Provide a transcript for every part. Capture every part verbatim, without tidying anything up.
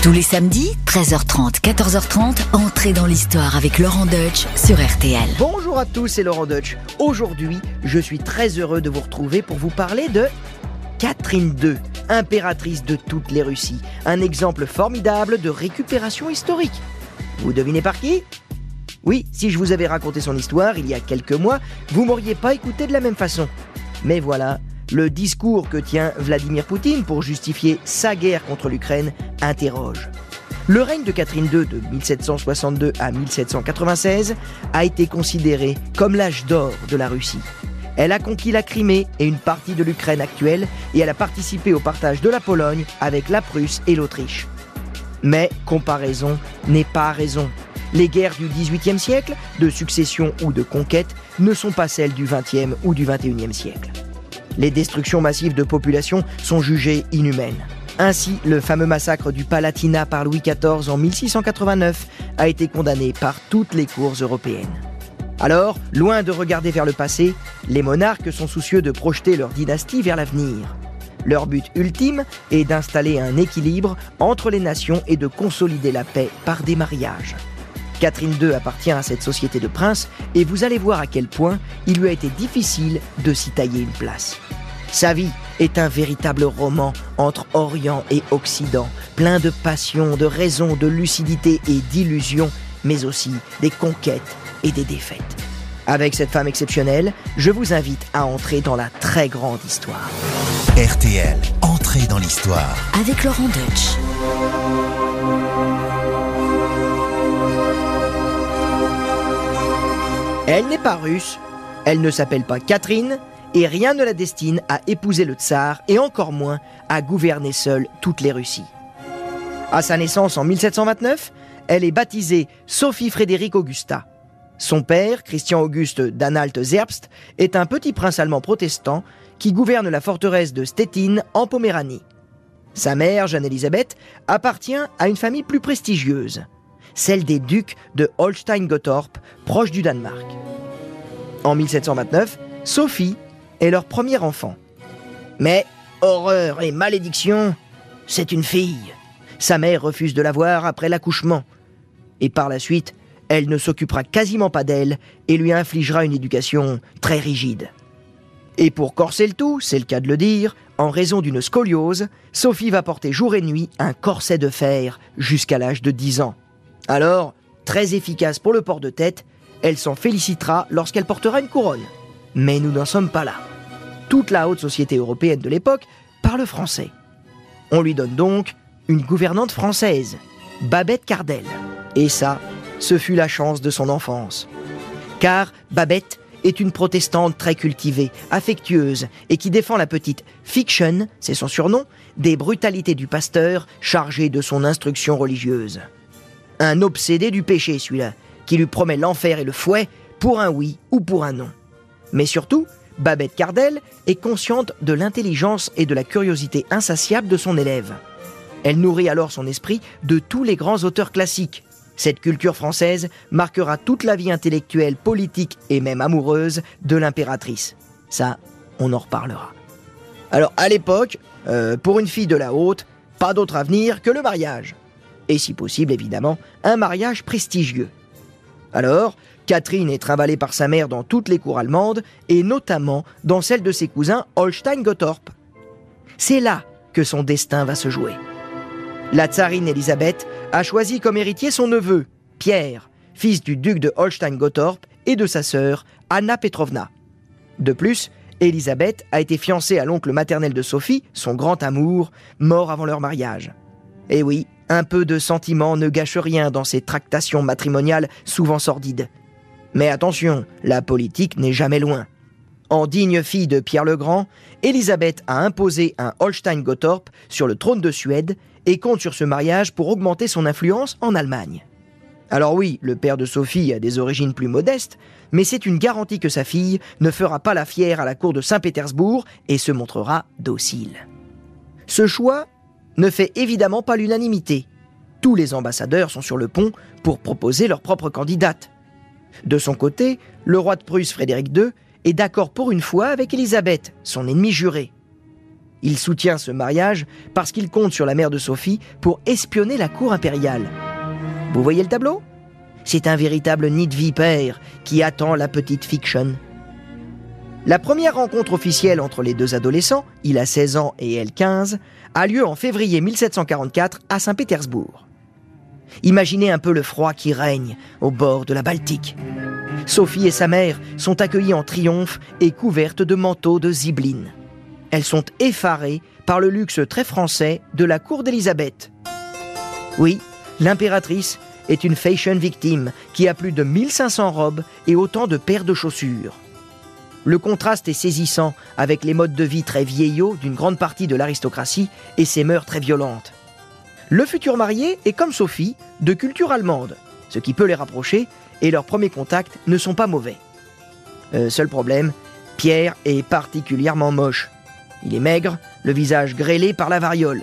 Tous les samedis, treize heures trente, quatorze heures trente, entrez dans l'histoire avec Laurent Deutsch sur R T L. Bonjour à tous, c'est Laurent Deutsch. Aujourd'hui, je suis très heureux de vous retrouver pour vous parler de Catherine deux, impératrice de toutes les Russies. Un exemple formidable de récupération historique. Vous devinez par qui ? Oui, si je vous avais raconté son histoire il y a quelques mois, vous m'auriez pas écouté de la même façon. Mais voilà, le discours que tient Vladimir Poutine pour justifier sa guerre contre l'Ukraine interroge. Le règne de Catherine deux de mille sept cent soixante-deux à mille sept cent quatre-vingt-seize a été considéré comme l'âge d'or de la Russie. Elle a conquis la Crimée et une partie de l'Ukraine actuelle et elle a participé au partage de la Pologne avec la Prusse et l'Autriche. Mais comparaison n'est pas raison. Les guerres du dix-huitième siècle, de succession ou de conquête, ne sont pas celles du vingtième ou du vingt et unième siècle. Les destructions massives de populations sont jugées inhumaines. Ainsi, le fameux massacre du Palatinat par Louis quatorze en mille six cent quatre-vingt-neuf a été condamné par toutes les cours européennes. Alors, loin de regarder vers le passé, les monarques sont soucieux de projeter leur dynastie vers l'avenir. Leur but ultime est d'installer un équilibre entre les nations et de consolider la paix par des mariages. Catherine deux appartient à cette société de princes et vous allez voir à quel point il lui a été difficile de s'y tailler une place. Sa vie est un véritable roman entre Orient et Occident, plein de passion, de raison, de lucidité et d'illusion, mais aussi des conquêtes et des défaites. Avec cette femme exceptionnelle, je vous invite à entrer dans la très grande histoire. R T L, entrer dans l'histoire. Avec Laurent Deutsch. Elle n'est pas russe, elle ne s'appelle pas Catherine, et rien ne la destine à épouser le tsar, et encore moins à gouverner seule toutes les Russies. À sa naissance en mille sept cent vingt-neuf, elle est baptisée Sophie Frédéric Augusta. Son père, Christian Auguste d'Anhalt-Zerbst, est un petit prince allemand protestant qui gouverne la forteresse de Stettin en Poméranie. Sa mère, Jeanne Elisabeth, appartient à une famille plus prestigieuse, celle des ducs de Holstein-Gottorp, proche du Danemark. En mille sept cent vingt-neuf, Sophie est leur premier enfant. Mais, horreur et malédiction, c'est une fille. Sa mère refuse de l'avoir après l'accouchement. Et par la suite, elle ne s'occupera quasiment pas d'elle et lui infligera une éducation très rigide. Et pour corser le tout, c'est le cas de le dire, en raison d'une scoliose, Sophie va porter jour et nuit un corset de fer jusqu'à l'âge de dix ans. Alors, très efficace pour le port de tête, elle s'en félicitera lorsqu'elle portera une couronne. Mais nous n'en sommes pas là. Toute la haute société européenne de l'époque parle français. On lui donne donc une gouvernante française, Babette Cardell. Et ça, ce fut la chance de son enfance. Car Babette est une protestante très cultivée, affectueuse, et qui défend la petite Fiction, c'est son surnom, des brutalités du pasteur chargé de son instruction religieuse. Un obsédé du péché, celui-là, qui lui promet l'enfer et le fouet pour un oui ou pour un non. Mais surtout, Babette Cardell est consciente de l'intelligence et de la curiosité insatiable de son élève. Elle nourrit alors son esprit de tous les grands auteurs classiques. Cette culture française marquera toute la vie intellectuelle, politique et même amoureuse de l'impératrice. Ça, on en reparlera. Alors, à l'époque, euh, pour une fille de la haute, pas d'autre avenir que le mariage. Et si possible, évidemment, un mariage prestigieux. Alors, Catherine est trimballée par sa mère dans toutes les cours allemandes, et notamment dans celle de ses cousins Holstein-Gottorp. C'est là que son destin va se jouer. La tsarine Elisabeth a choisi comme héritier son neveu, Pierre, fils du duc de Holstein-Gottorp et de sa sœur, Anna Petrovna. De plus, Elisabeth a été fiancée à l'oncle maternel de Sophie, son grand amour, mort avant leur mariage. Et oui, un peu de sentiment ne gâche rien dans ces tractations matrimoniales souvent sordides. Mais attention, la politique n'est jamais loin. En digne fille de Pierre le Grand, Elisabeth a imposé un Holstein-Gottorp sur le trône de Suède et compte sur ce mariage pour augmenter son influence en Allemagne. Alors oui, le père de Sophie a des origines plus modestes, mais c'est une garantie que sa fille ne fera pas la fière à la cour de Saint-Pétersbourg et se montrera docile. Ce choix ne fait évidemment pas l'unanimité. Tous les ambassadeurs sont sur le pont pour proposer leur propre candidate. De son côté, le roi de Prusse Frédéric deux est d'accord pour une fois avec Elisabeth, son ennemie jurée. Il soutient ce mariage parce qu'il compte sur la mère de Sophie pour espionner la cour impériale. Vous voyez le tableau ? C'est un véritable nid de vipère qui attend la petite fiction. La première rencontre officielle entre les deux adolescents, il a seize ans et elle quinze, a lieu en février mille sept cent quarante-quatre à Saint-Pétersbourg. Imaginez un peu le froid qui règne au bord de la Baltique. Sophie et sa mère sont accueillies en triomphe et couvertes de manteaux de zibeline. Elles sont effarées par le luxe très français de la cour d'Élisabeth. Oui, l'impératrice est une fashion victime qui a plus de mille cinq cents robes et autant de paires de chaussures. Le contraste est saisissant avec les modes de vie très vieillots d'une grande partie de l'aristocratie et ses mœurs très violentes. Le futur marié est comme Sophie, de culture allemande, ce qui peut les rapprocher, et leurs premiers contacts ne sont pas mauvais. Euh, seul problème, Pierre est particulièrement moche. Il est maigre, le visage grêlé par la variole.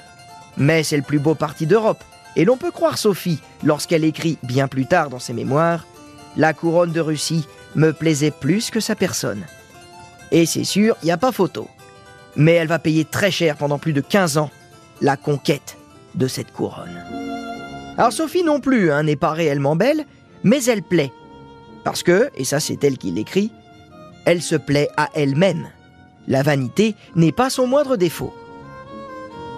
Mais c'est le plus beau parti d'Europe, et l'on peut croire Sophie lorsqu'elle écrit bien plus tard dans ses mémoires « La couronne de Russie me plaisait plus que sa personne ». Et c'est sûr, il n'y a pas photo. Mais elle va payer très cher pendant plus de quinze ans la conquête de cette couronne. Alors Sophie non plus hein, n'est pas réellement belle, mais elle plaît. Parce que, et ça c'est elle qui l'écrit, elle se plaît à elle-même. La vanité n'est pas son moindre défaut.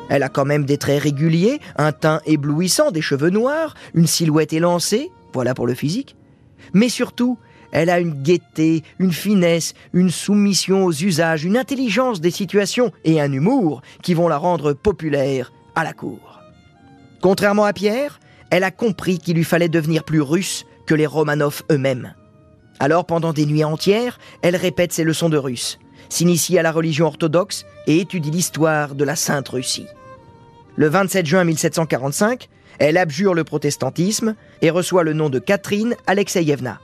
Elle a quand même des traits réguliers, un teint éblouissant, des cheveux noirs, une silhouette élancée, voilà pour le physique. Mais surtout, elle a une gaieté, une finesse, une soumission aux usages, une intelligence des situations et un humour qui vont la rendre populaire à la cour. Contrairement à Pierre, elle a compris qu'il lui fallait devenir plus russe que les Romanov eux-mêmes. Alors pendant des nuits entières, elle répète ses leçons de russe, s'initie à la religion orthodoxe et étudie l'histoire de la Sainte Russie. Le vingt-sept juin mille sept cent quarante-cinq, elle abjure le protestantisme et reçoit le nom de Catherine Alexeyevna.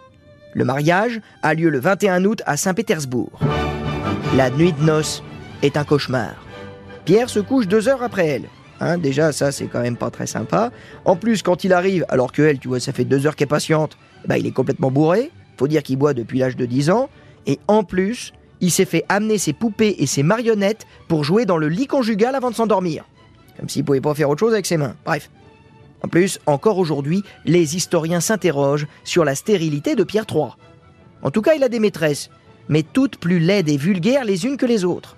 Le mariage a lieu le vingt et un août à Saint-Pétersbourg. La nuit de noces est un cauchemar. Pierre se couche deux heures après elle. Hein, déjà, ça, c'est quand même pas très sympa. En plus, quand il arrive, alors qu'elle, tu vois, ça fait deux heures qu'elle patiente, bah, il est complètement bourré. Faut dire qu'il boit depuis l'âge de dix ans. Et en plus, il s'est fait amener ses poupées et ses marionnettes pour jouer dans le lit conjugal avant de s'endormir. Comme s'il pouvait pas faire autre chose avec ses mains. Bref. En plus, encore aujourd'hui, les historiens s'interrogent sur la stérilité de Pierre trois. En tout cas, il a des maîtresses, mais toutes plus laides et vulgaires les unes que les autres.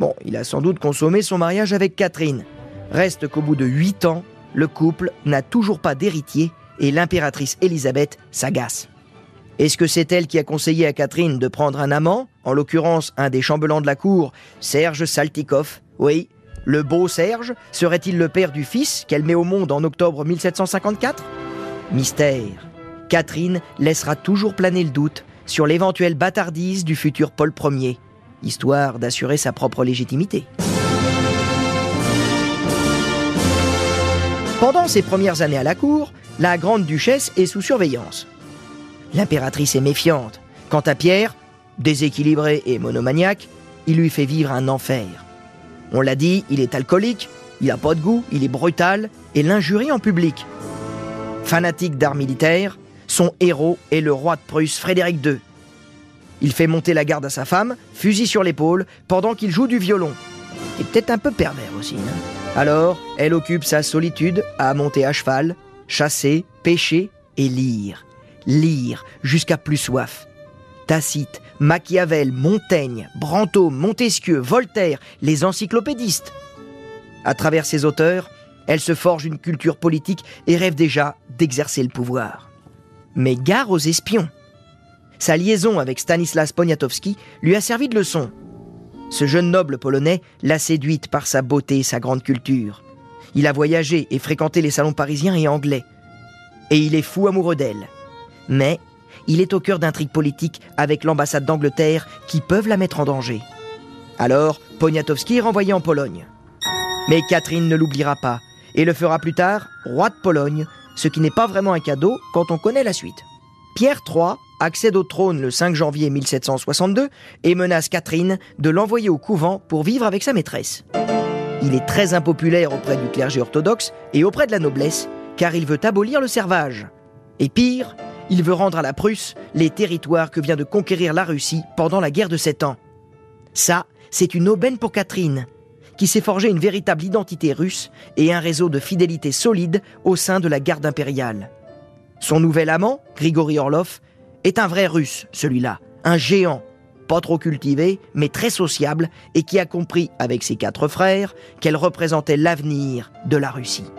Bon, il a sans doute consommé son mariage avec Catherine. Reste qu'au bout de huit ans, le couple n'a toujours pas d'héritier et l'impératrice Élisabeth s'agace. Est-ce que c'est elle qui a conseillé à Catherine de prendre un amant, en l'occurrence un des chambellans de la cour, Serge Saltykov? Oui. Le beau Serge serait-il le père du fils qu'elle met au monde en octobre mille sept cent cinquante-quatre? Mystère. Catherine laissera toujours planer le doute sur l'éventuelle bâtardise du futur Paul premier, histoire d'assurer sa propre légitimité. Pendant ses premières années à la cour, la grande-duchesse est sous surveillance. L'impératrice est méfiante. Quant à Pierre, déséquilibré et monomaniaque, il lui fait vivre un enfer. On l'a dit, il est alcoolique, il n'a pas de goût, il est brutal et l'injurie en public. Fanatique d'art militaire, son héros est le roi de Prusse, Frédéric deux. Il fait monter la garde à sa femme, fusil sur l'épaule, pendant qu'il joue du violon. Et peut-être un peu pervers aussi. Hein. Alors, elle occupe sa solitude à monter à cheval, chasser, pêcher et lire. Lire jusqu'à plus soif. Tacite, Machiavel, Montaigne, Brantôme, Montesquieu, Voltaire, les encyclopédistes. À travers ces auteurs, elle se forge une culture politique et rêve déjà d'exercer le pouvoir. Mais gare aux espions. Sa liaison avec Stanislas Poniatowski lui a servi de leçon. Ce jeune noble polonais l'a séduite par sa beauté et sa grande culture. Il a voyagé et fréquenté les salons parisiens et anglais. Et il est fou amoureux d'elle. Mais il est au cœur d'intrigues politiques avec l'ambassade d'Angleterre qui peuvent la mettre en danger. Alors, Poniatowski est renvoyé en Pologne. Mais Catherine ne l'oubliera pas et le fera plus tard roi de Pologne, ce qui n'est pas vraiment un cadeau quand on connaît la suite. Pierre trois accède au trône le cinq janvier mille sept cent soixante-deux et menace Catherine de l'envoyer au couvent pour vivre avec sa maîtresse. Il est très impopulaire auprès du clergé orthodoxe et auprès de la noblesse, car il veut abolir le servage. Et pire, il veut rendre à la Prusse les territoires que vient de conquérir la Russie pendant la guerre de Sept Ans. Ça, c'est une aubaine pour Catherine, qui s'est forgé une véritable identité russe et un réseau de fidélité solide au sein de la garde impériale. Son nouvel amant, Grigori Orlov, est un vrai Russe, celui-là, un géant, pas trop cultivé, mais très sociable, et qui a compris, avec ses quatre frères, qu'elle représentait l'avenir de la Russie.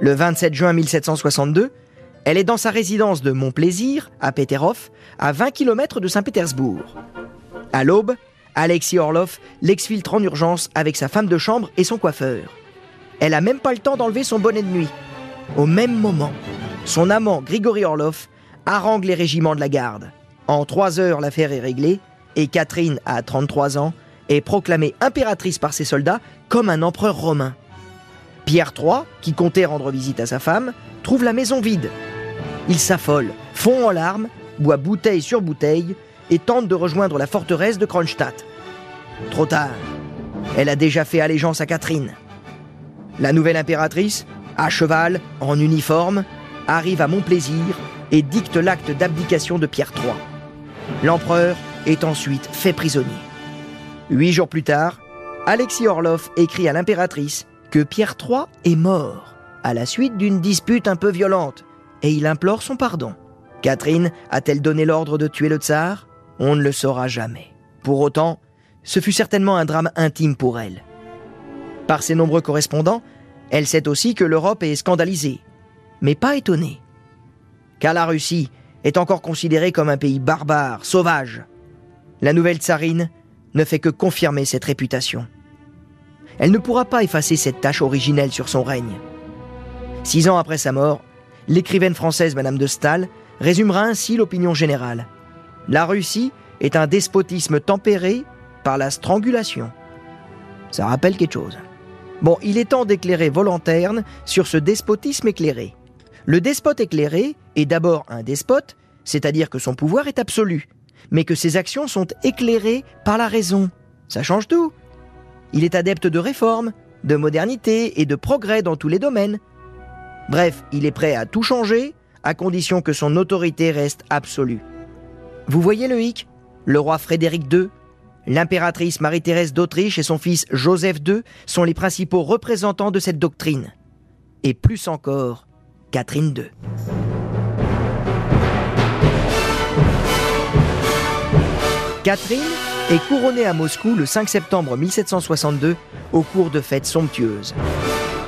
Le vingt-sept juin mille sept cent soixante-deux, elle est dans sa résidence de Montplaisir, à Peterhof, à vingt kilomètres de Saint-Pétersbourg. À l'aube, Alexis Orlov l'exfiltre en urgence avec sa femme de chambre et son coiffeur. Elle n'a même pas le temps d'enlever son bonnet de nuit. Au même moment, son amant Grigori Orlov harangue les régiments de la garde. En trois heures, l'affaire est réglée et Catherine, à trente-trois ans, est proclamée impératrice par ses soldats comme un empereur romain. Pierre trois, qui comptait rendre visite à sa femme, trouve la maison vide. Il s'affole, fond en larmes, boit bouteille sur bouteille et tente de rejoindre la forteresse de Kronstadt. Trop tard, elle a déjà fait allégeance à Catherine. La nouvelle impératrice, à cheval, en uniforme, arrive à Montplaisir et dicte l'acte d'abdication de Pierre trois. L'empereur est ensuite fait prisonnier. Huit jours plus tard, Alexis Orlov écrit à l'impératrice que Pierre trois est mort à la suite d'une dispute un peu violente et il implore son pardon. Catherine a-t-elle donné l'ordre de tuer le tsar ? On ne le saura jamais. Pour autant, ce fut certainement un drame intime pour elle. Par ses nombreux correspondants, elle sait aussi que l'Europe est scandalisée, mais pas étonnée, car la Russie est encore considérée comme un pays barbare, sauvage. La nouvelle tsarine ne fait que confirmer cette réputation. Elle ne pourra pas effacer cette tache originelle sur son règne. Six ans après sa mort, l'écrivaine française Madame de Staël résumera ainsi l'opinion générale. La Russie est un despotisme tempéré par la strangulation. Ça rappelle quelque chose. Bon, il est temps d'éclairer Voltaire sur ce despotisme éclairé. Le despote éclairé est d'abord un despote, c'est-à-dire que son pouvoir est absolu, mais que ses actions sont éclairées par la raison. Ça change tout. Il est adepte de réformes, de modernité et de progrès dans tous les domaines. Bref, il est prêt à tout changer, à condition que son autorité reste absolue. Vous voyez le hic ? Le roi Frédéric deux, l'impératrice Marie-Thérèse d'Autriche et son fils Joseph deux sont les principaux représentants de cette doctrine. Et plus encore, Catherine deux. Catherine est couronnée à Moscou le cinq septembre mille sept cent soixante-deux au cours de fêtes somptueuses.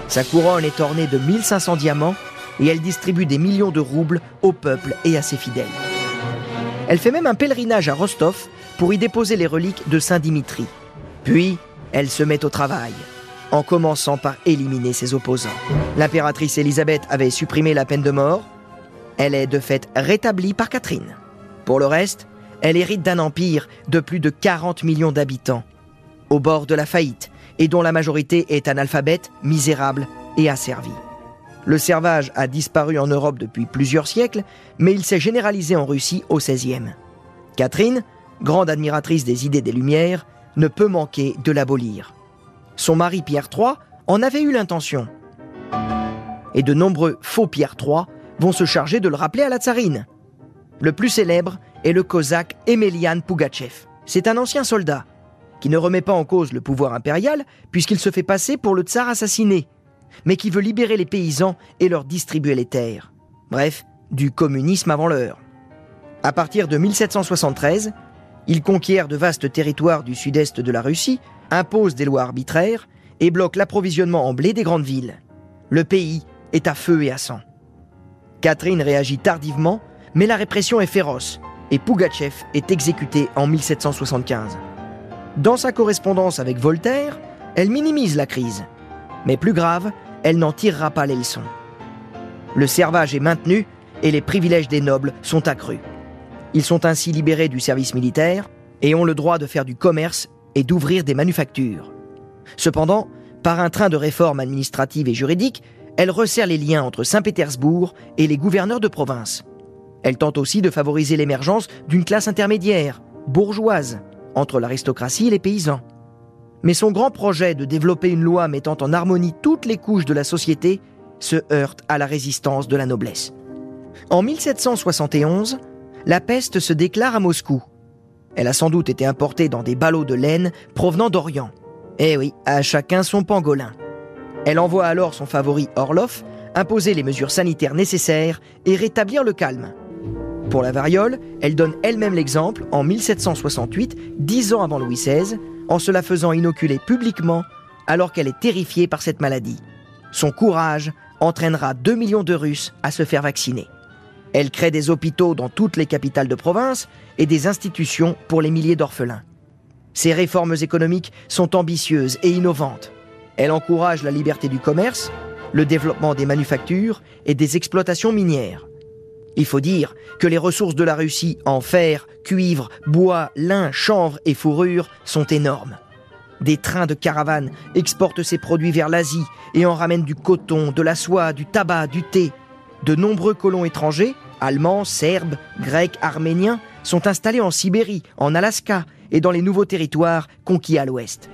Sa couronne est ornée de mille cinq cents diamants et elle distribue des millions de roubles au peuple et à ses fidèles. Elle fait même un pèlerinage à Rostov pour y déposer les reliques de Saint Dimitri. Puis, elle se met au travail, en commençant par éliminer ses opposants. L'impératrice Élisabeth avait supprimé la peine de mort. Elle est de fait rétablie par Catherine. Pour le reste, elle hérite d'un empire de plus de quarante millions d'habitants, au bord de la faillite, et dont la majorité est analphabète, misérable et asservie. Le servage a disparu en Europe depuis plusieurs siècles, mais il s'est généralisé en Russie au seizième. Catherine, grande admiratrice des idées des Lumières, ne peut manquer de l'abolir. Son mari Pierre trois en avait eu l'intention. Et de nombreux faux Pierre trois vont se charger de le rappeler à la tsarine. Le plus célèbre est le cosaque Emelian Pougatchev. C'est un ancien soldat qui ne remet pas en cause le pouvoir impérial puisqu'il se fait passer pour le tsar assassiné, mais qui veut libérer les paysans et leur distribuer les terres. Bref, du communisme avant l'heure. À partir de mille sept cent soixante-treize, il conquiert de vastes territoires du sud-est de la Russie, impose des lois arbitraires et bloque l'approvisionnement en blé des grandes villes. Le pays est à feu et à sang. Catherine réagit tardivement, mais la répression est féroce et Pougatchev est exécuté en mille sept cent soixante-quinze. Dans sa correspondance avec Voltaire, elle minimise la crise. Mais plus grave, elle n'en tirera pas les leçons. Le servage est maintenu et les privilèges des nobles sont accrus. Ils sont ainsi libérés du service militaire et ont le droit de faire du commerce et d'ouvrir des manufactures. Cependant, par un train de réformes administratives et juridiques, elle resserre les liens entre Saint-Pétersbourg et les gouverneurs de province. Elle tente aussi de favoriser l'émergence d'une classe intermédiaire, bourgeoise, entre l'aristocratie et les paysans. Mais son grand projet de développer une loi mettant en harmonie toutes les couches de la société se heurte à la résistance de la noblesse. En mille sept cent soixante et onze, la peste se déclare à Moscou. Elle a sans doute été importée dans des ballots de laine provenant d'Orient. Eh oui, à chacun son pangolin. Elle envoie alors son favori Orlov imposer les mesures sanitaires nécessaires et rétablir le calme. Pour la variole, elle donne elle-même l'exemple en mille sept cent soixante-huit, dix ans avant Louis seize, en se la faisant inoculer publiquement alors qu'elle est terrifiée par cette maladie. Son courage entraînera deux millions de Russes à se faire vacciner. Elle crée des hôpitaux dans toutes les capitales de province et des institutions pour les milliers d'orphelins. Ses réformes économiques sont ambitieuses et innovantes. Elle encourage la liberté du commerce, le développement des manufactures et des exploitations minières. Il faut dire que les ressources de la Russie en fer, cuivre, bois, lin, chanvre et fourrure sont énormes. Des trains de caravanes exportent ces produits vers l'Asie et en ramènent du coton, de la soie, du tabac, du thé. De nombreux colons étrangers, allemands, serbes, grecs, arméniens, sont installés en Sibérie, en Alaska et dans les nouveaux territoires conquis à l'ouest.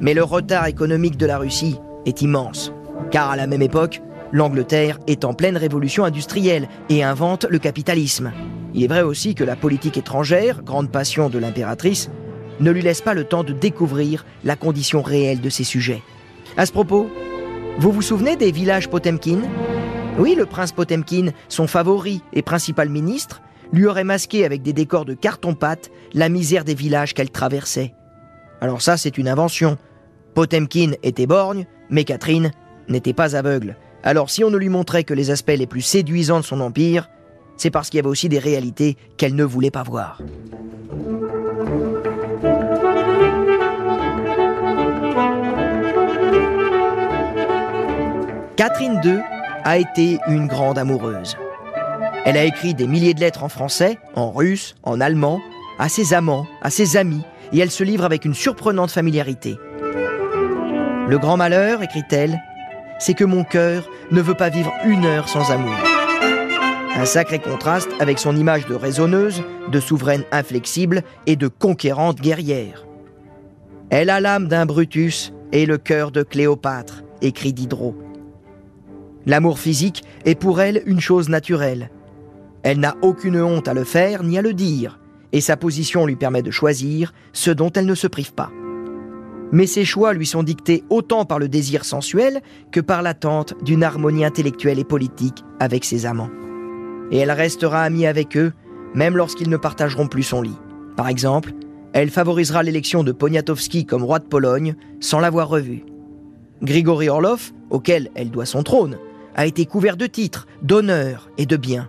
Mais le retard économique de la Russie est immense. Car à la même époque, l'Angleterre est en pleine révolution industrielle et invente le capitalisme. Il est vrai aussi que la politique étrangère, grande passion de l'impératrice, ne lui laisse pas le temps de découvrir la condition réelle de ses sujets. À ce propos, vous vous souvenez des villages Potemkine ? Oui, le prince Potemkine, son favori et principal ministre, lui aurait masqué avec des décors de carton-pâte la misère des villages qu'elle traversait. Alors ça, c'est une invention. Potemkine était borgne, mais Catherine n'était pas aveugle. Alors si on ne lui montrait que les aspects les plus séduisants de son empire, c'est parce qu'il y avait aussi des réalités qu'elle ne voulait pas voir. Catherine deux a été une grande amoureuse. Elle a écrit des milliers de lettres en français, en russe, en allemand, à ses amants, à ses amis, et elle se livre avec une surprenante familiarité. « Le grand malheur, écrit-elle, c'est que mon cœur ne veut pas vivre une heure sans amour. » Un sacré contraste avec son image de raisonneuse, de souveraine inflexible et de conquérante guerrière. « Elle a l'âme d'un Brutus et le cœur de Cléopâtre », écrit Diderot. L'amour physique est pour elle une chose naturelle. Elle n'a aucune honte à le faire ni à le dire, et sa position lui permet de choisir ce dont elle ne se prive pas. Mais ses choix lui sont dictés autant par le désir sensuel que par l'attente d'une harmonie intellectuelle et politique avec ses amants. Et elle restera amie avec eux, même lorsqu'ils ne partageront plus son lit. Par exemple, elle favorisera l'élection de Poniatowski comme roi de Pologne sans l'avoir revu. Grigori Orlov, auquel elle doit son trône, a été couvert de titres, d'honneurs et de biens.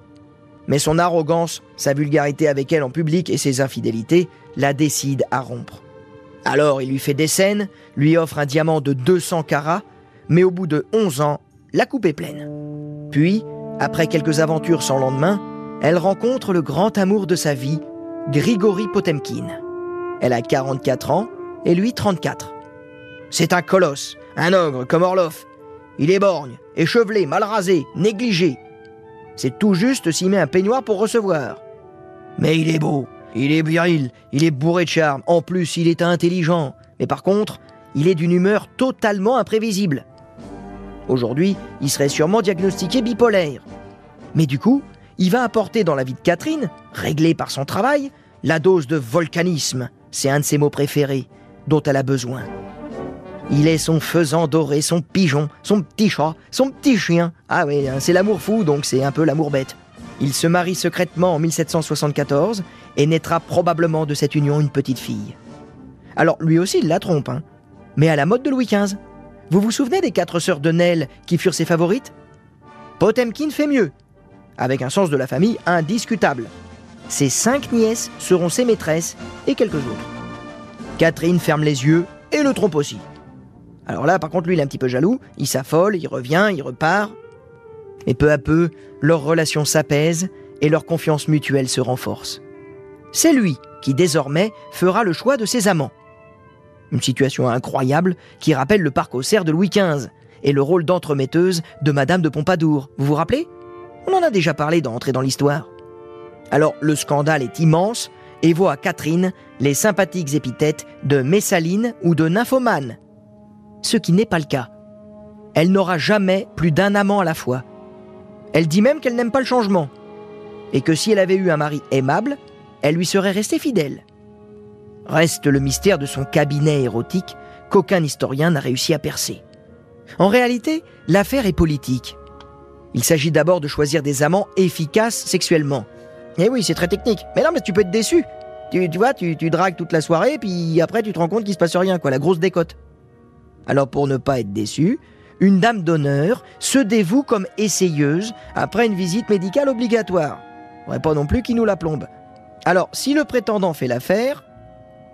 Mais son arrogance, sa vulgarité avec elle en public et ses infidélités la décident à rompre. Alors il lui fait des scènes, lui offre un diamant de deux cents carats, mais au bout de onze ans, la coupe est pleine. Puis, après quelques aventures sans lendemain, elle rencontre le grand amour de sa vie, Grigori Potemkine. Elle a quarante-quatre ans et lui trente-quatre. C'est un colosse, un ogre comme Orlov. Il est borgne, échevelé, mal rasé, négligé. C'est tout juste s'il met un peignoir pour recevoir. Mais il est beau. Il est viril, il est bourré de charme, en plus il est intelligent. Mais par contre, il est d'une humeur totalement imprévisible. Aujourd'hui, il serait sûrement diagnostiqué bipolaire. Mais du coup, il va apporter dans la vie de Catherine, réglée par son travail, la dose de volcanisme, c'est un de ses mots préférés, dont elle a besoin. Il est son faisan doré, son pigeon, son petit chat, son petit chien. Ah oui, c'est l'amour fou, donc c'est un peu l'amour bête. Il se marie secrètement en mille sept cent soixante-quatorze et naîtra probablement de cette union une petite fille. Alors lui aussi il la trompe, hein, mais à la mode de Louis quinze. Vous vous souvenez des quatre sœurs de Nesle qui furent ses favorites ? Potemkine fait mieux, avec un sens de la famille indiscutable. Ses cinq nièces seront ses maîtresses et quelques autres. Catherine ferme les yeux et le trompe aussi. Alors là par contre lui il est un petit peu jaloux, il s'affole, il revient, il repart. Et peu à peu, leur relation s'apaise et leur confiance mutuelle se renforce. C'est lui qui, désormais, fera le choix de ses amants. Une situation incroyable qui rappelle le parc aux cerfs de Louis quinze et le rôle d'entremetteuse de Madame de Pompadour. Vous vous rappelez ? On en a déjà parlé dans Entrer dans l'Histoire. Alors, le scandale est immense et voit à Catherine les sympathiques épithètes de Messaline ou de Nymphomane. Ce qui n'est pas le cas. Elle n'aura jamais plus d'un amant à la fois. Elle dit même qu'elle n'aime pas le changement, et que si elle avait eu un mari aimable, elle lui serait restée fidèle. Reste le mystère de son cabinet érotique qu'aucun historien n'a réussi à percer. En réalité, l'affaire est politique. Il s'agit d'abord de choisir des amants efficaces sexuellement. Eh oui, c'est très technique. Mais non, mais tu peux être déçu. Tu, tu vois, tu, tu dragues toute la soirée, puis après tu te rends compte qu'il se passe rien, quoi, la grosse décote. Alors pour ne pas être déçu, une dame d'honneur se dévoue comme essayeuse après une visite médicale obligatoire. Faudrait pas non plus qu'il nous la plombe. Alors, si le prétendant fait l'affaire,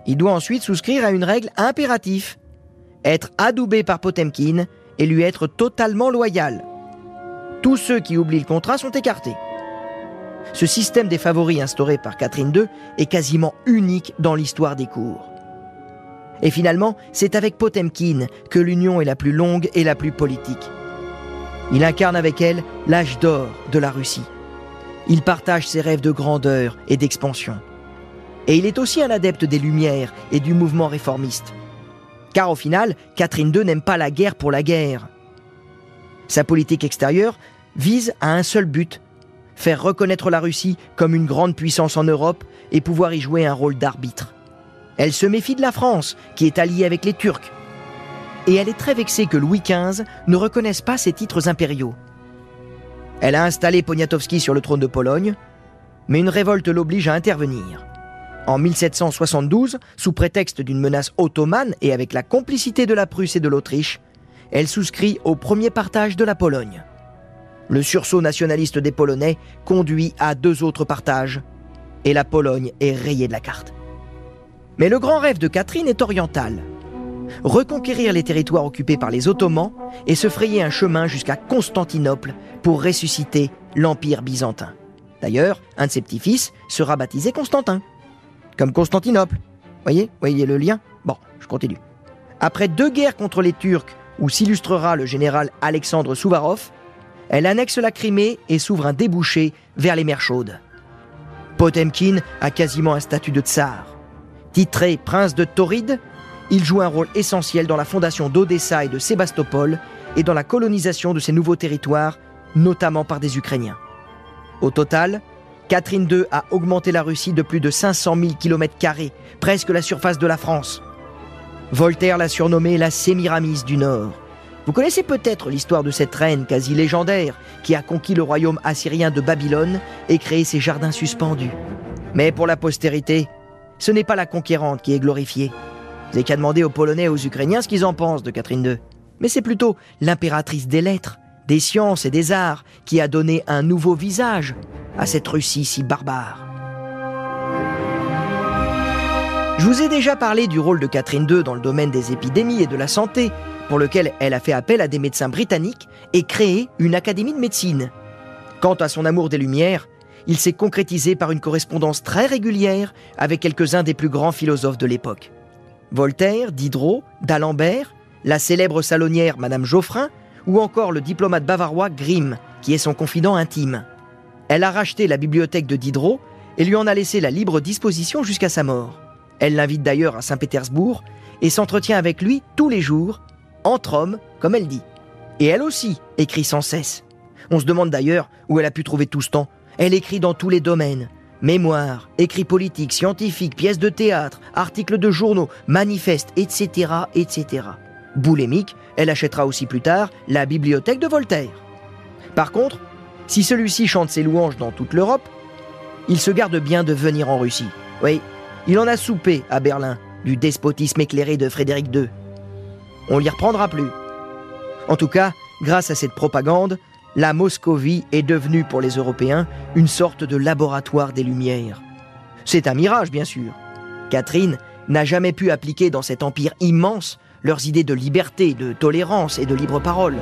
il doit ensuite souscrire à une règle impérative. Être adoubé par Potemkine et lui être totalement loyal. Tous ceux qui oublient le contrat sont écartés. Ce système des favoris instauré par Catherine deux est quasiment unique dans l'histoire des cours. Et finalement, c'est avec Potemkine que l'union est la plus longue et la plus politique. Il incarne avec elle l'âge d'or de la Russie. Il partage ses rêves de grandeur et d'expansion. Et il est aussi un adepte des Lumières et du mouvement réformiste. Car au final, Catherine deux n'aime pas la guerre pour la guerre. Sa politique extérieure vise à un seul but, faire reconnaître la Russie comme une grande puissance en Europe et pouvoir y jouer un rôle d'arbitre. Elle se méfie de la France, qui est alliée avec les Turcs. Et elle est très vexée que Louis quinze ne reconnaisse pas ses titres impériaux. Elle a installé Poniatowski sur le trône de Pologne, mais une révolte l'oblige à intervenir. En mille sept cent soixante-douze, sous prétexte d'une menace ottomane et avec la complicité de la Prusse et de l'Autriche, elle souscrit au premier partage de la Pologne. Le sursaut nationaliste des Polonais conduit à deux autres partages, et la Pologne est rayée de la carte. Mais le grand rêve de Catherine est oriental. Reconquérir les territoires occupés par les Ottomans et se frayer un chemin jusqu'à Constantinople pour ressusciter l'Empire byzantin. D'ailleurs, un de ses petits-fils sera baptisé Constantin. Comme Constantinople. Voyez, voyez le lien? Bon, je continue. Après deux guerres contre les Turcs, où s'illustrera le général Alexandre Souvarov, elle annexe la Crimée et s'ouvre un débouché vers les mers chaudes. Potemkine a quasiment un statut de tsar. Titré prince de Tauride, il joue un rôle essentiel dans la fondation d'Odessa et de Sébastopol et dans la colonisation de ces nouveaux territoires, notamment par des Ukrainiens. Au total, Catherine deux a augmenté la Russie de plus de cinq cent mille kilomètres carrés, presque la surface de la France. Voltaire l'a surnommée la Sémiramis du Nord. Vous connaissez peut-être l'histoire de cette reine quasi légendaire qui a conquis le royaume assyrien de Babylone et créé ses jardins suspendus. Mais pour la postérité, ce n'est pas la conquérante qui est glorifiée. Vous n'avez qu'à demander aux Polonais et aux Ukrainiens ce qu'ils en pensent de Catherine deux. Mais c'est plutôt l'impératrice des lettres, des sciences et des arts qui a donné un nouveau visage à cette Russie si barbare. Je vous ai déjà parlé du rôle de Catherine deux dans le domaine des épidémies et de la santé, pour lequel elle a fait appel à des médecins britanniques et créé une académie de médecine. Quant à son amour des Lumières, il s'est concrétisé par une correspondance très régulière avec quelques-uns des plus grands philosophes de l'époque. Voltaire, Diderot, d'Alembert, la célèbre salonnière Madame Geoffrin, ou encore le diplomate bavarois Grimm, qui est son confident intime. Elle a racheté la bibliothèque de Diderot et lui en a laissé la libre disposition jusqu'à sa mort. Elle l'invite d'ailleurs à Saint-Pétersbourg et s'entretient avec lui tous les jours, entre hommes, comme elle dit. Et elle aussi écrit sans cesse. On se demande d'ailleurs où elle a pu trouver tout ce temps. Elle écrit dans tous les domaines. Mémoires, écrits politiques, scientifiques, pièces de théâtre, articles de journaux, manifestes, et cetera, et cetera. Boulémique, elle achètera aussi plus tard la bibliothèque de Voltaire. Par contre, si celui-ci chante ses louanges dans toute l'Europe, il se garde bien de venir en Russie. Oui, il en a soupé à Berlin du despotisme éclairé de Frédéric deux. On l'y reprendra plus. En tout cas, grâce à cette propagande, la Moscovie est devenue pour les Européens une sorte de laboratoire des Lumières. C'est un mirage, bien sûr. Catherine n'a jamais pu appliquer dans cet empire immense leurs idées de liberté, de tolérance et de libre parole.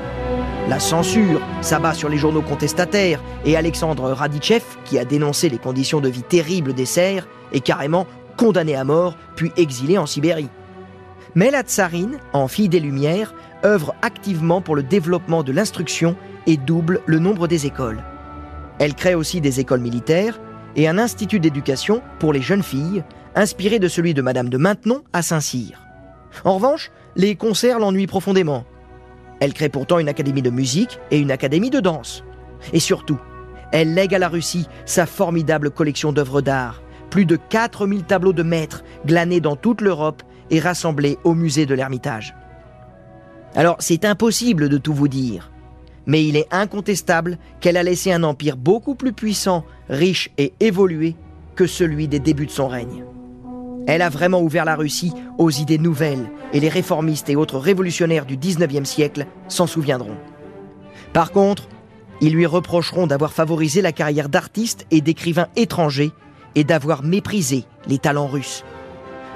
La censure s'abat sur les journaux contestataires et Alexandre Raditchev, qui a dénoncé les conditions de vie terribles des serfs, est carrément condamné à mort puis exilé en Sibérie. Mais la tsarine, en fille des Lumières, œuvre activement pour le développement de l'instruction et double le nombre des écoles. Elle crée aussi des écoles militaires et un institut d'éducation pour les jeunes filles, inspiré de celui de Madame de Maintenon à Saint-Cyr. En revanche, les concerts l'ennuient profondément. Elle crée pourtant une académie de musique et une académie de danse. Et surtout, elle lègue à la Russie sa formidable collection d'œuvres d'art, plus de quatre mille tableaux de maîtres glanés dans toute l'Europe et rassemblés au musée de l'Ermitage. Alors c'est impossible de tout vous dire, mais il est incontestable qu'elle a laissé un empire beaucoup plus puissant, riche et évolué que celui des débuts de son règne. Elle a vraiment ouvert la Russie aux idées nouvelles et les réformistes et autres révolutionnaires du dix-neuvième siècle s'en souviendront. Par contre, ils lui reprocheront d'avoir favorisé la carrière d'artistes et d'écrivains étrangers et d'avoir méprisé les talents russes.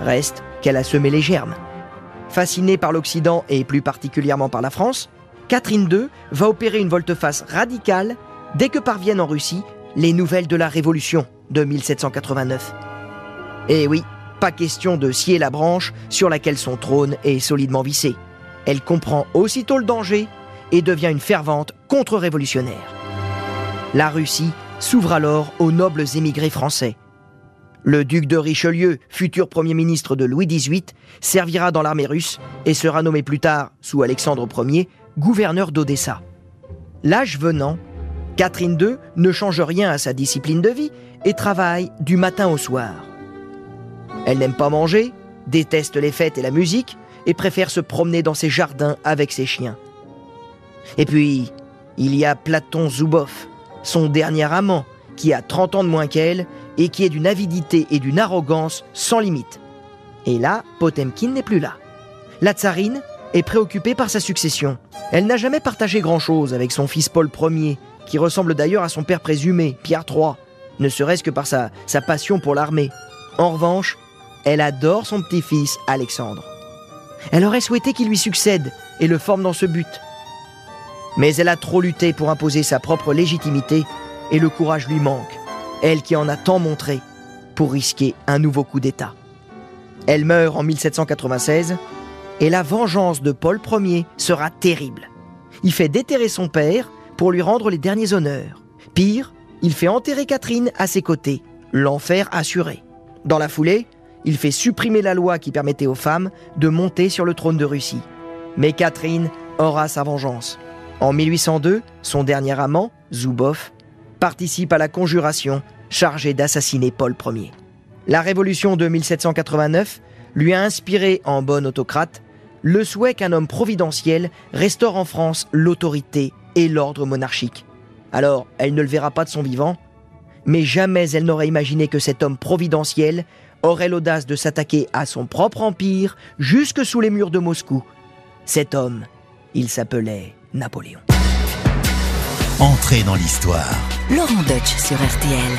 Reste qu'elle a semé les germes. Fascinée par l'Occident et plus particulièrement par la France, Catherine deux va opérer une volte-face radicale dès que parviennent en Russie les nouvelles de la Révolution de mille sept cent quatre-vingt-neuf. Et oui, pas question de scier la branche sur laquelle son trône est solidement vissé. Elle comprend aussitôt le danger et devient une fervente contre-révolutionnaire. La Russie s'ouvre alors aux nobles émigrés français. Le duc de Richelieu, futur premier ministre de Louis dix-huit, servira dans l'armée russe et sera nommé plus tard, sous Alexandre premier, gouverneur d'Odessa. L'âge venant, Catherine deux ne change rien à sa discipline de vie et travaille du matin au soir. Elle n'aime pas manger, déteste les fêtes et la musique et préfère se promener dans ses jardins avec ses chiens. Et puis, il y a Platon Zouboff, son dernier amant, qui a trente ans de moins qu'elle et qui est d'une avidité et d'une arrogance sans limite. Et là, Potemkine n'est plus là. La tsarine est préoccupée par sa succession. Elle n'a jamais partagé grand-chose avec son fils Paul premier, qui ressemble d'ailleurs à son père présumé, Pierre trois, ne serait-ce que par sa, sa passion pour l'armée. En revanche, elle adore son petit-fils Alexandre. Elle aurait souhaité qu'il lui succède et le forme dans ce but. Mais elle a trop lutté pour imposer sa propre légitimité et le courage lui manque, elle qui en a tant montré, pour risquer un nouveau coup d'État. Elle meurt en mille sept cent quatre-vingt-seize et la vengeance de Paul premier sera terrible. Il fait déterrer son père pour lui rendre les derniers honneurs. Pire, il fait enterrer Catherine à ses côtés, l'enfer assuré. Dans la foulée, il fait supprimer la loi qui permettait aux femmes de monter sur le trône de Russie. Mais Catherine aura sa vengeance. En mille huit cent deux, son dernier amant, Zouboff, participe à la conjuration chargée d'assassiner Paul premier. La révolution de mille sept cent quatre-vingt-neuf lui a inspiré, en bon autocrate, le souhait qu'un homme providentiel restaure en France l'autorité et l'ordre monarchique. Alors, elle ne le verra pas de son vivant, mais jamais elle n'aurait imaginé que cet homme providentiel aurait l'audace de s'attaquer à son propre empire jusque sous les murs de Moscou. Cet homme, il s'appelait Napoléon. Entrée dans l'histoire. Laurent Deutsch sur R T L.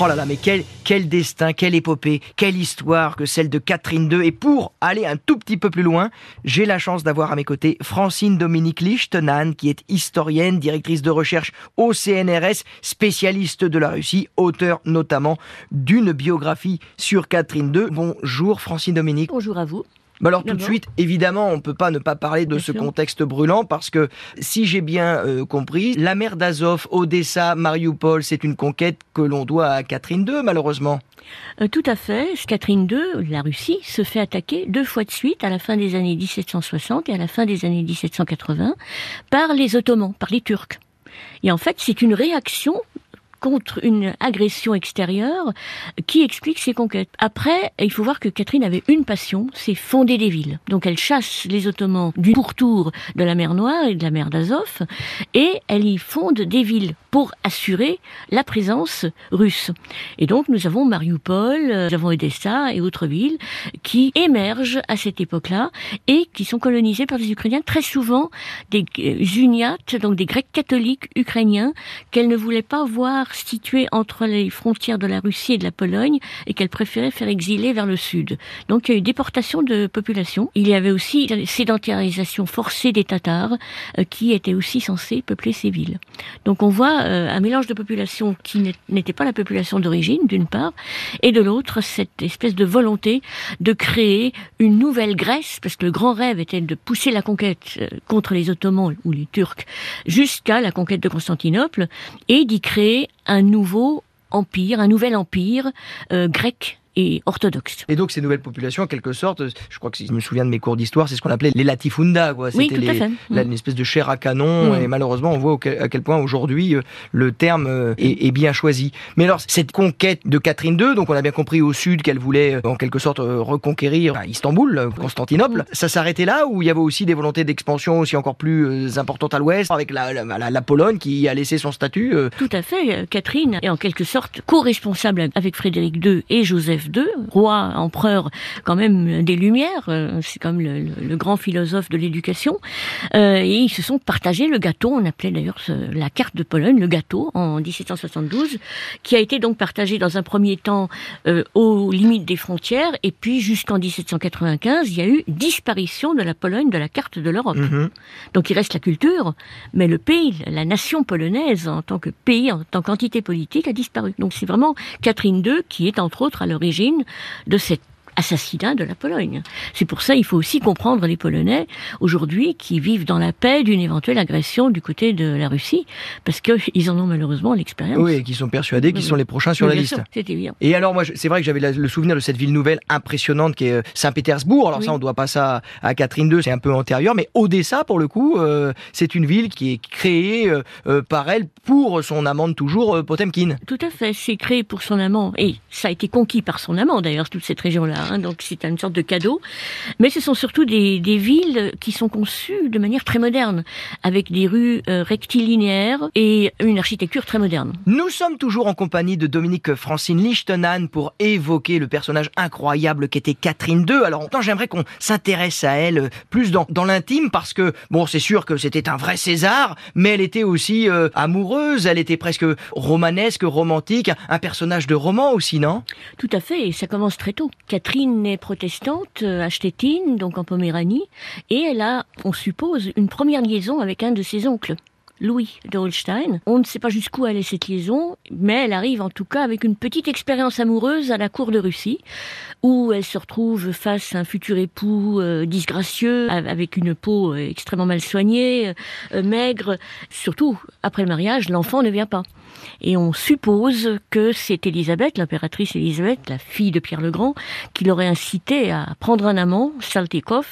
Oh là là, mais quel, quel destin, quelle épopée, quelle histoire que celle de Catherine deux. Et pour aller un tout petit peu plus loin, j'ai la chance d'avoir à mes côtés Francine-Dominique Liechtenhan, qui est historienne, directrice de recherche au C N R S, spécialiste de la Russie, auteure notamment d'une biographie sur Catherine deux. Bonjour Francine-Dominique. Bonjour à vous. Bah alors tout de suite, évidemment, on ne peut pas ne pas parler de bien ce sûr. contexte brûlant parce que, si j'ai bien euh, compris, la mer d'Azov, Odessa, Mariupol, c'est une conquête que l'on doit à Catherine deux, malheureusement. Euh, tout à fait. Catherine deux, la Russie, se fait attaquer deux fois de suite à la fin des années mille sept cent soixante et à la fin des années mille sept cent quatre-vingts par les Ottomans, par les Turcs. Et en fait, c'est une réaction contre une agression extérieure qui explique ses conquêtes. Après, il faut voir que Catherine avait une passion, c'est fonder des villes. Donc elle chasse les Ottomans du pourtour de la mer Noire et de la mer d'Azov, et elle y fonde des villes pour assurer la présence russe. Et donc nous avons Mariupol, nous avons Odessa et autres villes qui émergent à cette époque-là et qui sont colonisées par des Ukrainiens, très souvent des uniates, donc des Grecs catholiques ukrainiens, qu'elle ne voulait pas voir située entre les frontières de la Russie et de la Pologne et qu'elle préférait faire exiler vers le sud. Donc il y a eu déportation de population. Il y avait aussi sédentarisation forcée des Tatars euh, qui étaient aussi censés peupler ces villes. Donc on voit euh, un mélange de populations qui n'était pas la population d'origine d'une part et de l'autre cette espèce de volonté de créer une nouvelle Grèce parce que le grand rêve était de pousser la conquête euh, contre les Ottomans ou les Turcs jusqu'à la conquête de Constantinople et d'y créer un nouveau empire, un nouvel empire euh, grec et orthodoxes. Et donc ces nouvelles populations, en quelque sorte, je crois que si je me souviens de mes cours d'histoire, c'est ce qu'on appelait les latifunda, quoi. C'était oui, tout les, à fait. La, une espèce de chair à canon, mmh. et malheureusement on voit à quel point aujourd'hui le terme est, est bien choisi. Mais alors cette conquête de Catherine deux, donc on a bien compris au sud qu'elle voulait en quelque sorte reconquérir à Istanbul, Constantinople, ça s'arrêtait là ou il y avait aussi des volontés d'expansion aussi encore plus importantes à l'ouest, avec la, la, la, la Pologne qui a laissé son statut? Tout à fait, Catherine est en quelque sorte co-responsable avec Frédéric deux et Joseph deux, roi, empereur quand même des Lumières, c'est comme le, le grand philosophe de l'éducation, euh, et ils se sont partagés le gâteau, on appelait d'ailleurs la carte de Pologne, le gâteau, en dix-sept cent soixante-douze, qui a été donc partagé dans un premier temps euh, aux limites des frontières, et puis jusqu'en dix-sept cent quatre-vingt-quinze, il y a eu disparition de la Pologne de la carte de l'Europe. Mmh. Donc il reste la culture, mais le pays, la nation polonaise en tant que pays, en tant qu'entité politique, a disparu. Donc c'est vraiment Catherine deux qui est entre autres à l'origine de cette assassinat de la Pologne. C'est pour ça qu'il faut aussi comprendre les Polonais aujourd'hui qui vivent dans la paix d'une éventuelle agression du côté de la Russie, parce qu'ils en ont malheureusement l'expérience. Oui, et qui sont persuadés oui, qu'ils oui. sont les prochains sur oui, la liste. Sûr, c'est évident. Et alors moi, c'est vrai que j'avais le souvenir de cette ville nouvelle impressionnante qui est Saint-Pétersbourg. Alors oui. ça, on doit pas ça à Catherine deux, c'est un peu antérieur, mais Odessa, pour le coup, euh, c'est une ville qui est créée euh, par elle pour son amante toujours, euh, Potemkine. Tout à fait, c'est créé pour son amant, et ça a été conquis par son amant d'ailleurs, toute cette région-là. Donc c'est une sorte de cadeau, mais ce sont surtout des, des villes qui sont conçues de manière très moderne, avec des rues rectilinéaires et une architecture très moderne. Nous sommes toujours en compagnie de Dominique Francine Liechtenhan pour évoquer le personnage incroyable qu'était Catherine deux. Alors maintenant j'aimerais qu'on s'intéresse à elle plus dans, dans l'intime, parce que bon, c'est sûr que c'était un vrai César, mais elle était aussi euh, amoureuse, elle était presque romanesque, romantique, un personnage de roman aussi, non? Tout à fait, et ça commence très tôt. Catherine Catherine est protestante à Stettin, donc en Poméranie, et elle a, on suppose, une première liaison avec un de ses oncles, Louis de Holstein. On ne sait pas jusqu'où allait cette liaison, mais elle arrive en tout cas avec une petite expérience amoureuse à la cour de Russie, où elle se retrouve face à un futur époux euh, disgracieux, avec une peau extrêmement mal soignée, euh, maigre. Surtout, après le mariage, l'enfant ne vient pas. Et on suppose que c'est Elisabeth, l'impératrice Elisabeth, la fille de Pierre le Grand, qui l'aurait incitée à prendre un amant, Saltykov,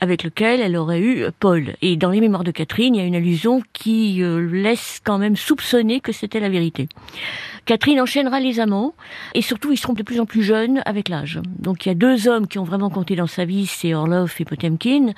avec lequel elle aurait eu Paul. Et dans les mémoires de Catherine, il y a une allusion qui laisse quand même soupçonner que c'était la vérité. Catherine enchaînera les amants, et surtout ils seront de plus en plus jeunes avec l'âge. Donc il y a deux hommes qui ont vraiment compté dans sa vie, c'est Orlov et Potemkine,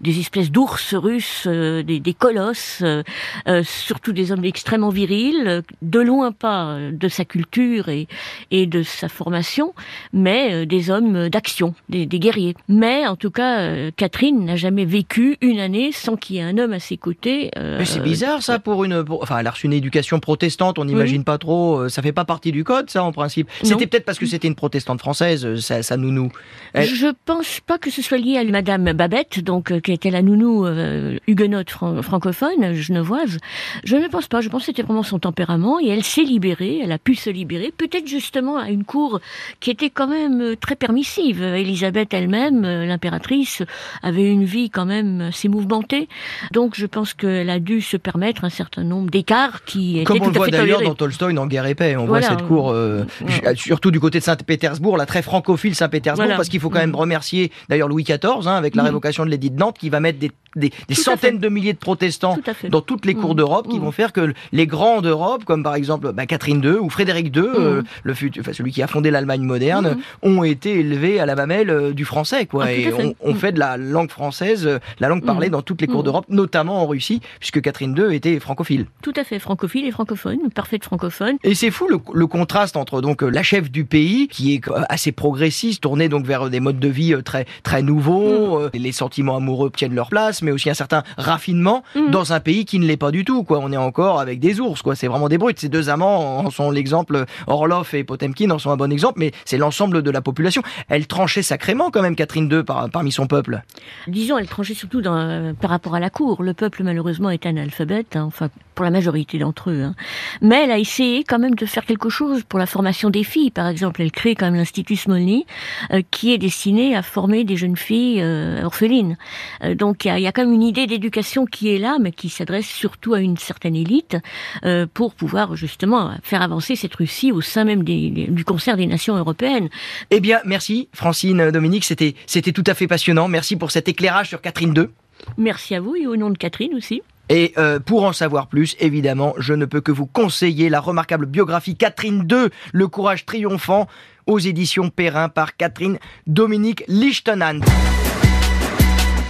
des espèces d'ours russes, euh, des, des colosses, euh, euh, surtout des hommes extrêmement virils, euh, de loin pas de sa culture et, et de sa formation, mais euh, des hommes d'action, des, des guerriers. Mais en tout cas, euh, Catherine n'a jamais vécu une année sans qu'il y ait un homme à ses côtés. Euh, mais c'est bizarre ça pour une... Pour, enfin, elle a reçu une éducation protestante, on n'imagine oui. pas trop... Euh, ça fait pas partie du code, ça, en principe. C'était non. peut-être parce que c'était une protestante française, sa, sa nounou. Elle... Je pense pas que ce soit lié à Madame Babette, donc, qui était la nounou euh, huguenote fran- francophone, genevoise. Je ne pense pas. Je pense que c'était vraiment son tempérament, et elle s'est libérée, elle a pu se libérer, peut-être justement à une cour qui était quand même très permissive. Élisabeth elle-même, l'impératrice, avait une vie quand même assez mouvementée. Donc, je pense qu'elle a dû se permettre un certain nombre d'écarts qui étaient tout à fait tolérés. Comme on le voit d'ailleurs dans Tolstoï, dans Guerre et On voilà. voit cette cour, euh, ouais. surtout du côté de Saint-Pétersbourg, la très francophile Saint-Pétersbourg, voilà. parce qu'il faut quand même remercier d'ailleurs Louis quatorze, hein, avec la révocation de l'édit de Nantes, qui va mettre des, des, des centaines de milliers de protestants dans toutes les cours mmh. d'Europe, qui mmh. vont faire que les grands d'Europe, comme par exemple bah, Catherine deux ou Frédéric deux, mmh. euh, le futur, enfin, celui qui a fondé l'Allemagne moderne, mmh. ont été élevés à la mamelle euh, du français, quoi. Ah, et on, on fait de la langue française, euh, la langue parlée mmh. dans toutes les cours mmh. d'Europe, notamment en Russie, puisque Catherine deux était francophile. Tout à fait, francophile et francophone, parfaite francophone. Et c'est fou le, le contraste entre donc la chef du pays qui est assez progressiste, tournée donc vers des modes de vie très très nouveaux, mmh. les sentiments amoureux tiennent leur place, mais aussi un certain raffinement mmh. dans un pays qui ne l'est pas du tout, quoi. On est encore avec des ours, quoi. C'est vraiment des brutes. Ces deux amants en sont l'exemple, Orlov et Potemkine en sont un bon exemple, mais c'est l'ensemble de la population. Elle tranchait sacrément quand même Catherine deux par, parmi son peuple. Disons, elle tranchait surtout dans, par rapport à la cour. Le peuple malheureusement est analphabète, hein, enfin pour la majorité d'entre eux, hein. Mais elle a essayé quand même de faire quelque chose pour la formation des filles. Par exemple, elle crée quand même l'Institut Smolny euh, qui est destiné à former des jeunes filles euh, orphelines. Euh, donc, il y, y a a quand même une idée d'éducation qui est là, mais qui s'adresse surtout à une certaine élite, euh, pour pouvoir justement faire avancer cette Russie au sein même des, des, du concert des nations européennes. Eh bien, merci Francine, Dominique, c'était, c'était tout à fait passionnant. Merci pour cet éclairage sur Catherine deux. Merci à vous et au nom de Catherine aussi. Et euh, pour en savoir plus, évidemment, je ne peux que vous conseiller la remarquable biographie Catherine deux, Le courage triomphant, aux éditions Perrin par Catherine-Dominique Liechtenhan.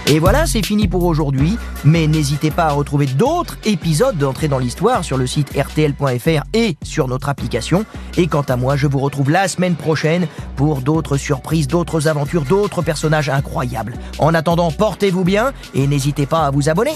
Et voilà, c'est fini pour aujourd'hui, mais n'hésitez pas à retrouver d'autres épisodes d'Entrée dans l'Histoire sur le site r t l point f r et sur notre application. Et quant à moi, je vous retrouve la semaine prochaine pour d'autres surprises, d'autres aventures, d'autres personnages incroyables. En attendant, portez-vous bien et n'hésitez pas à vous abonner.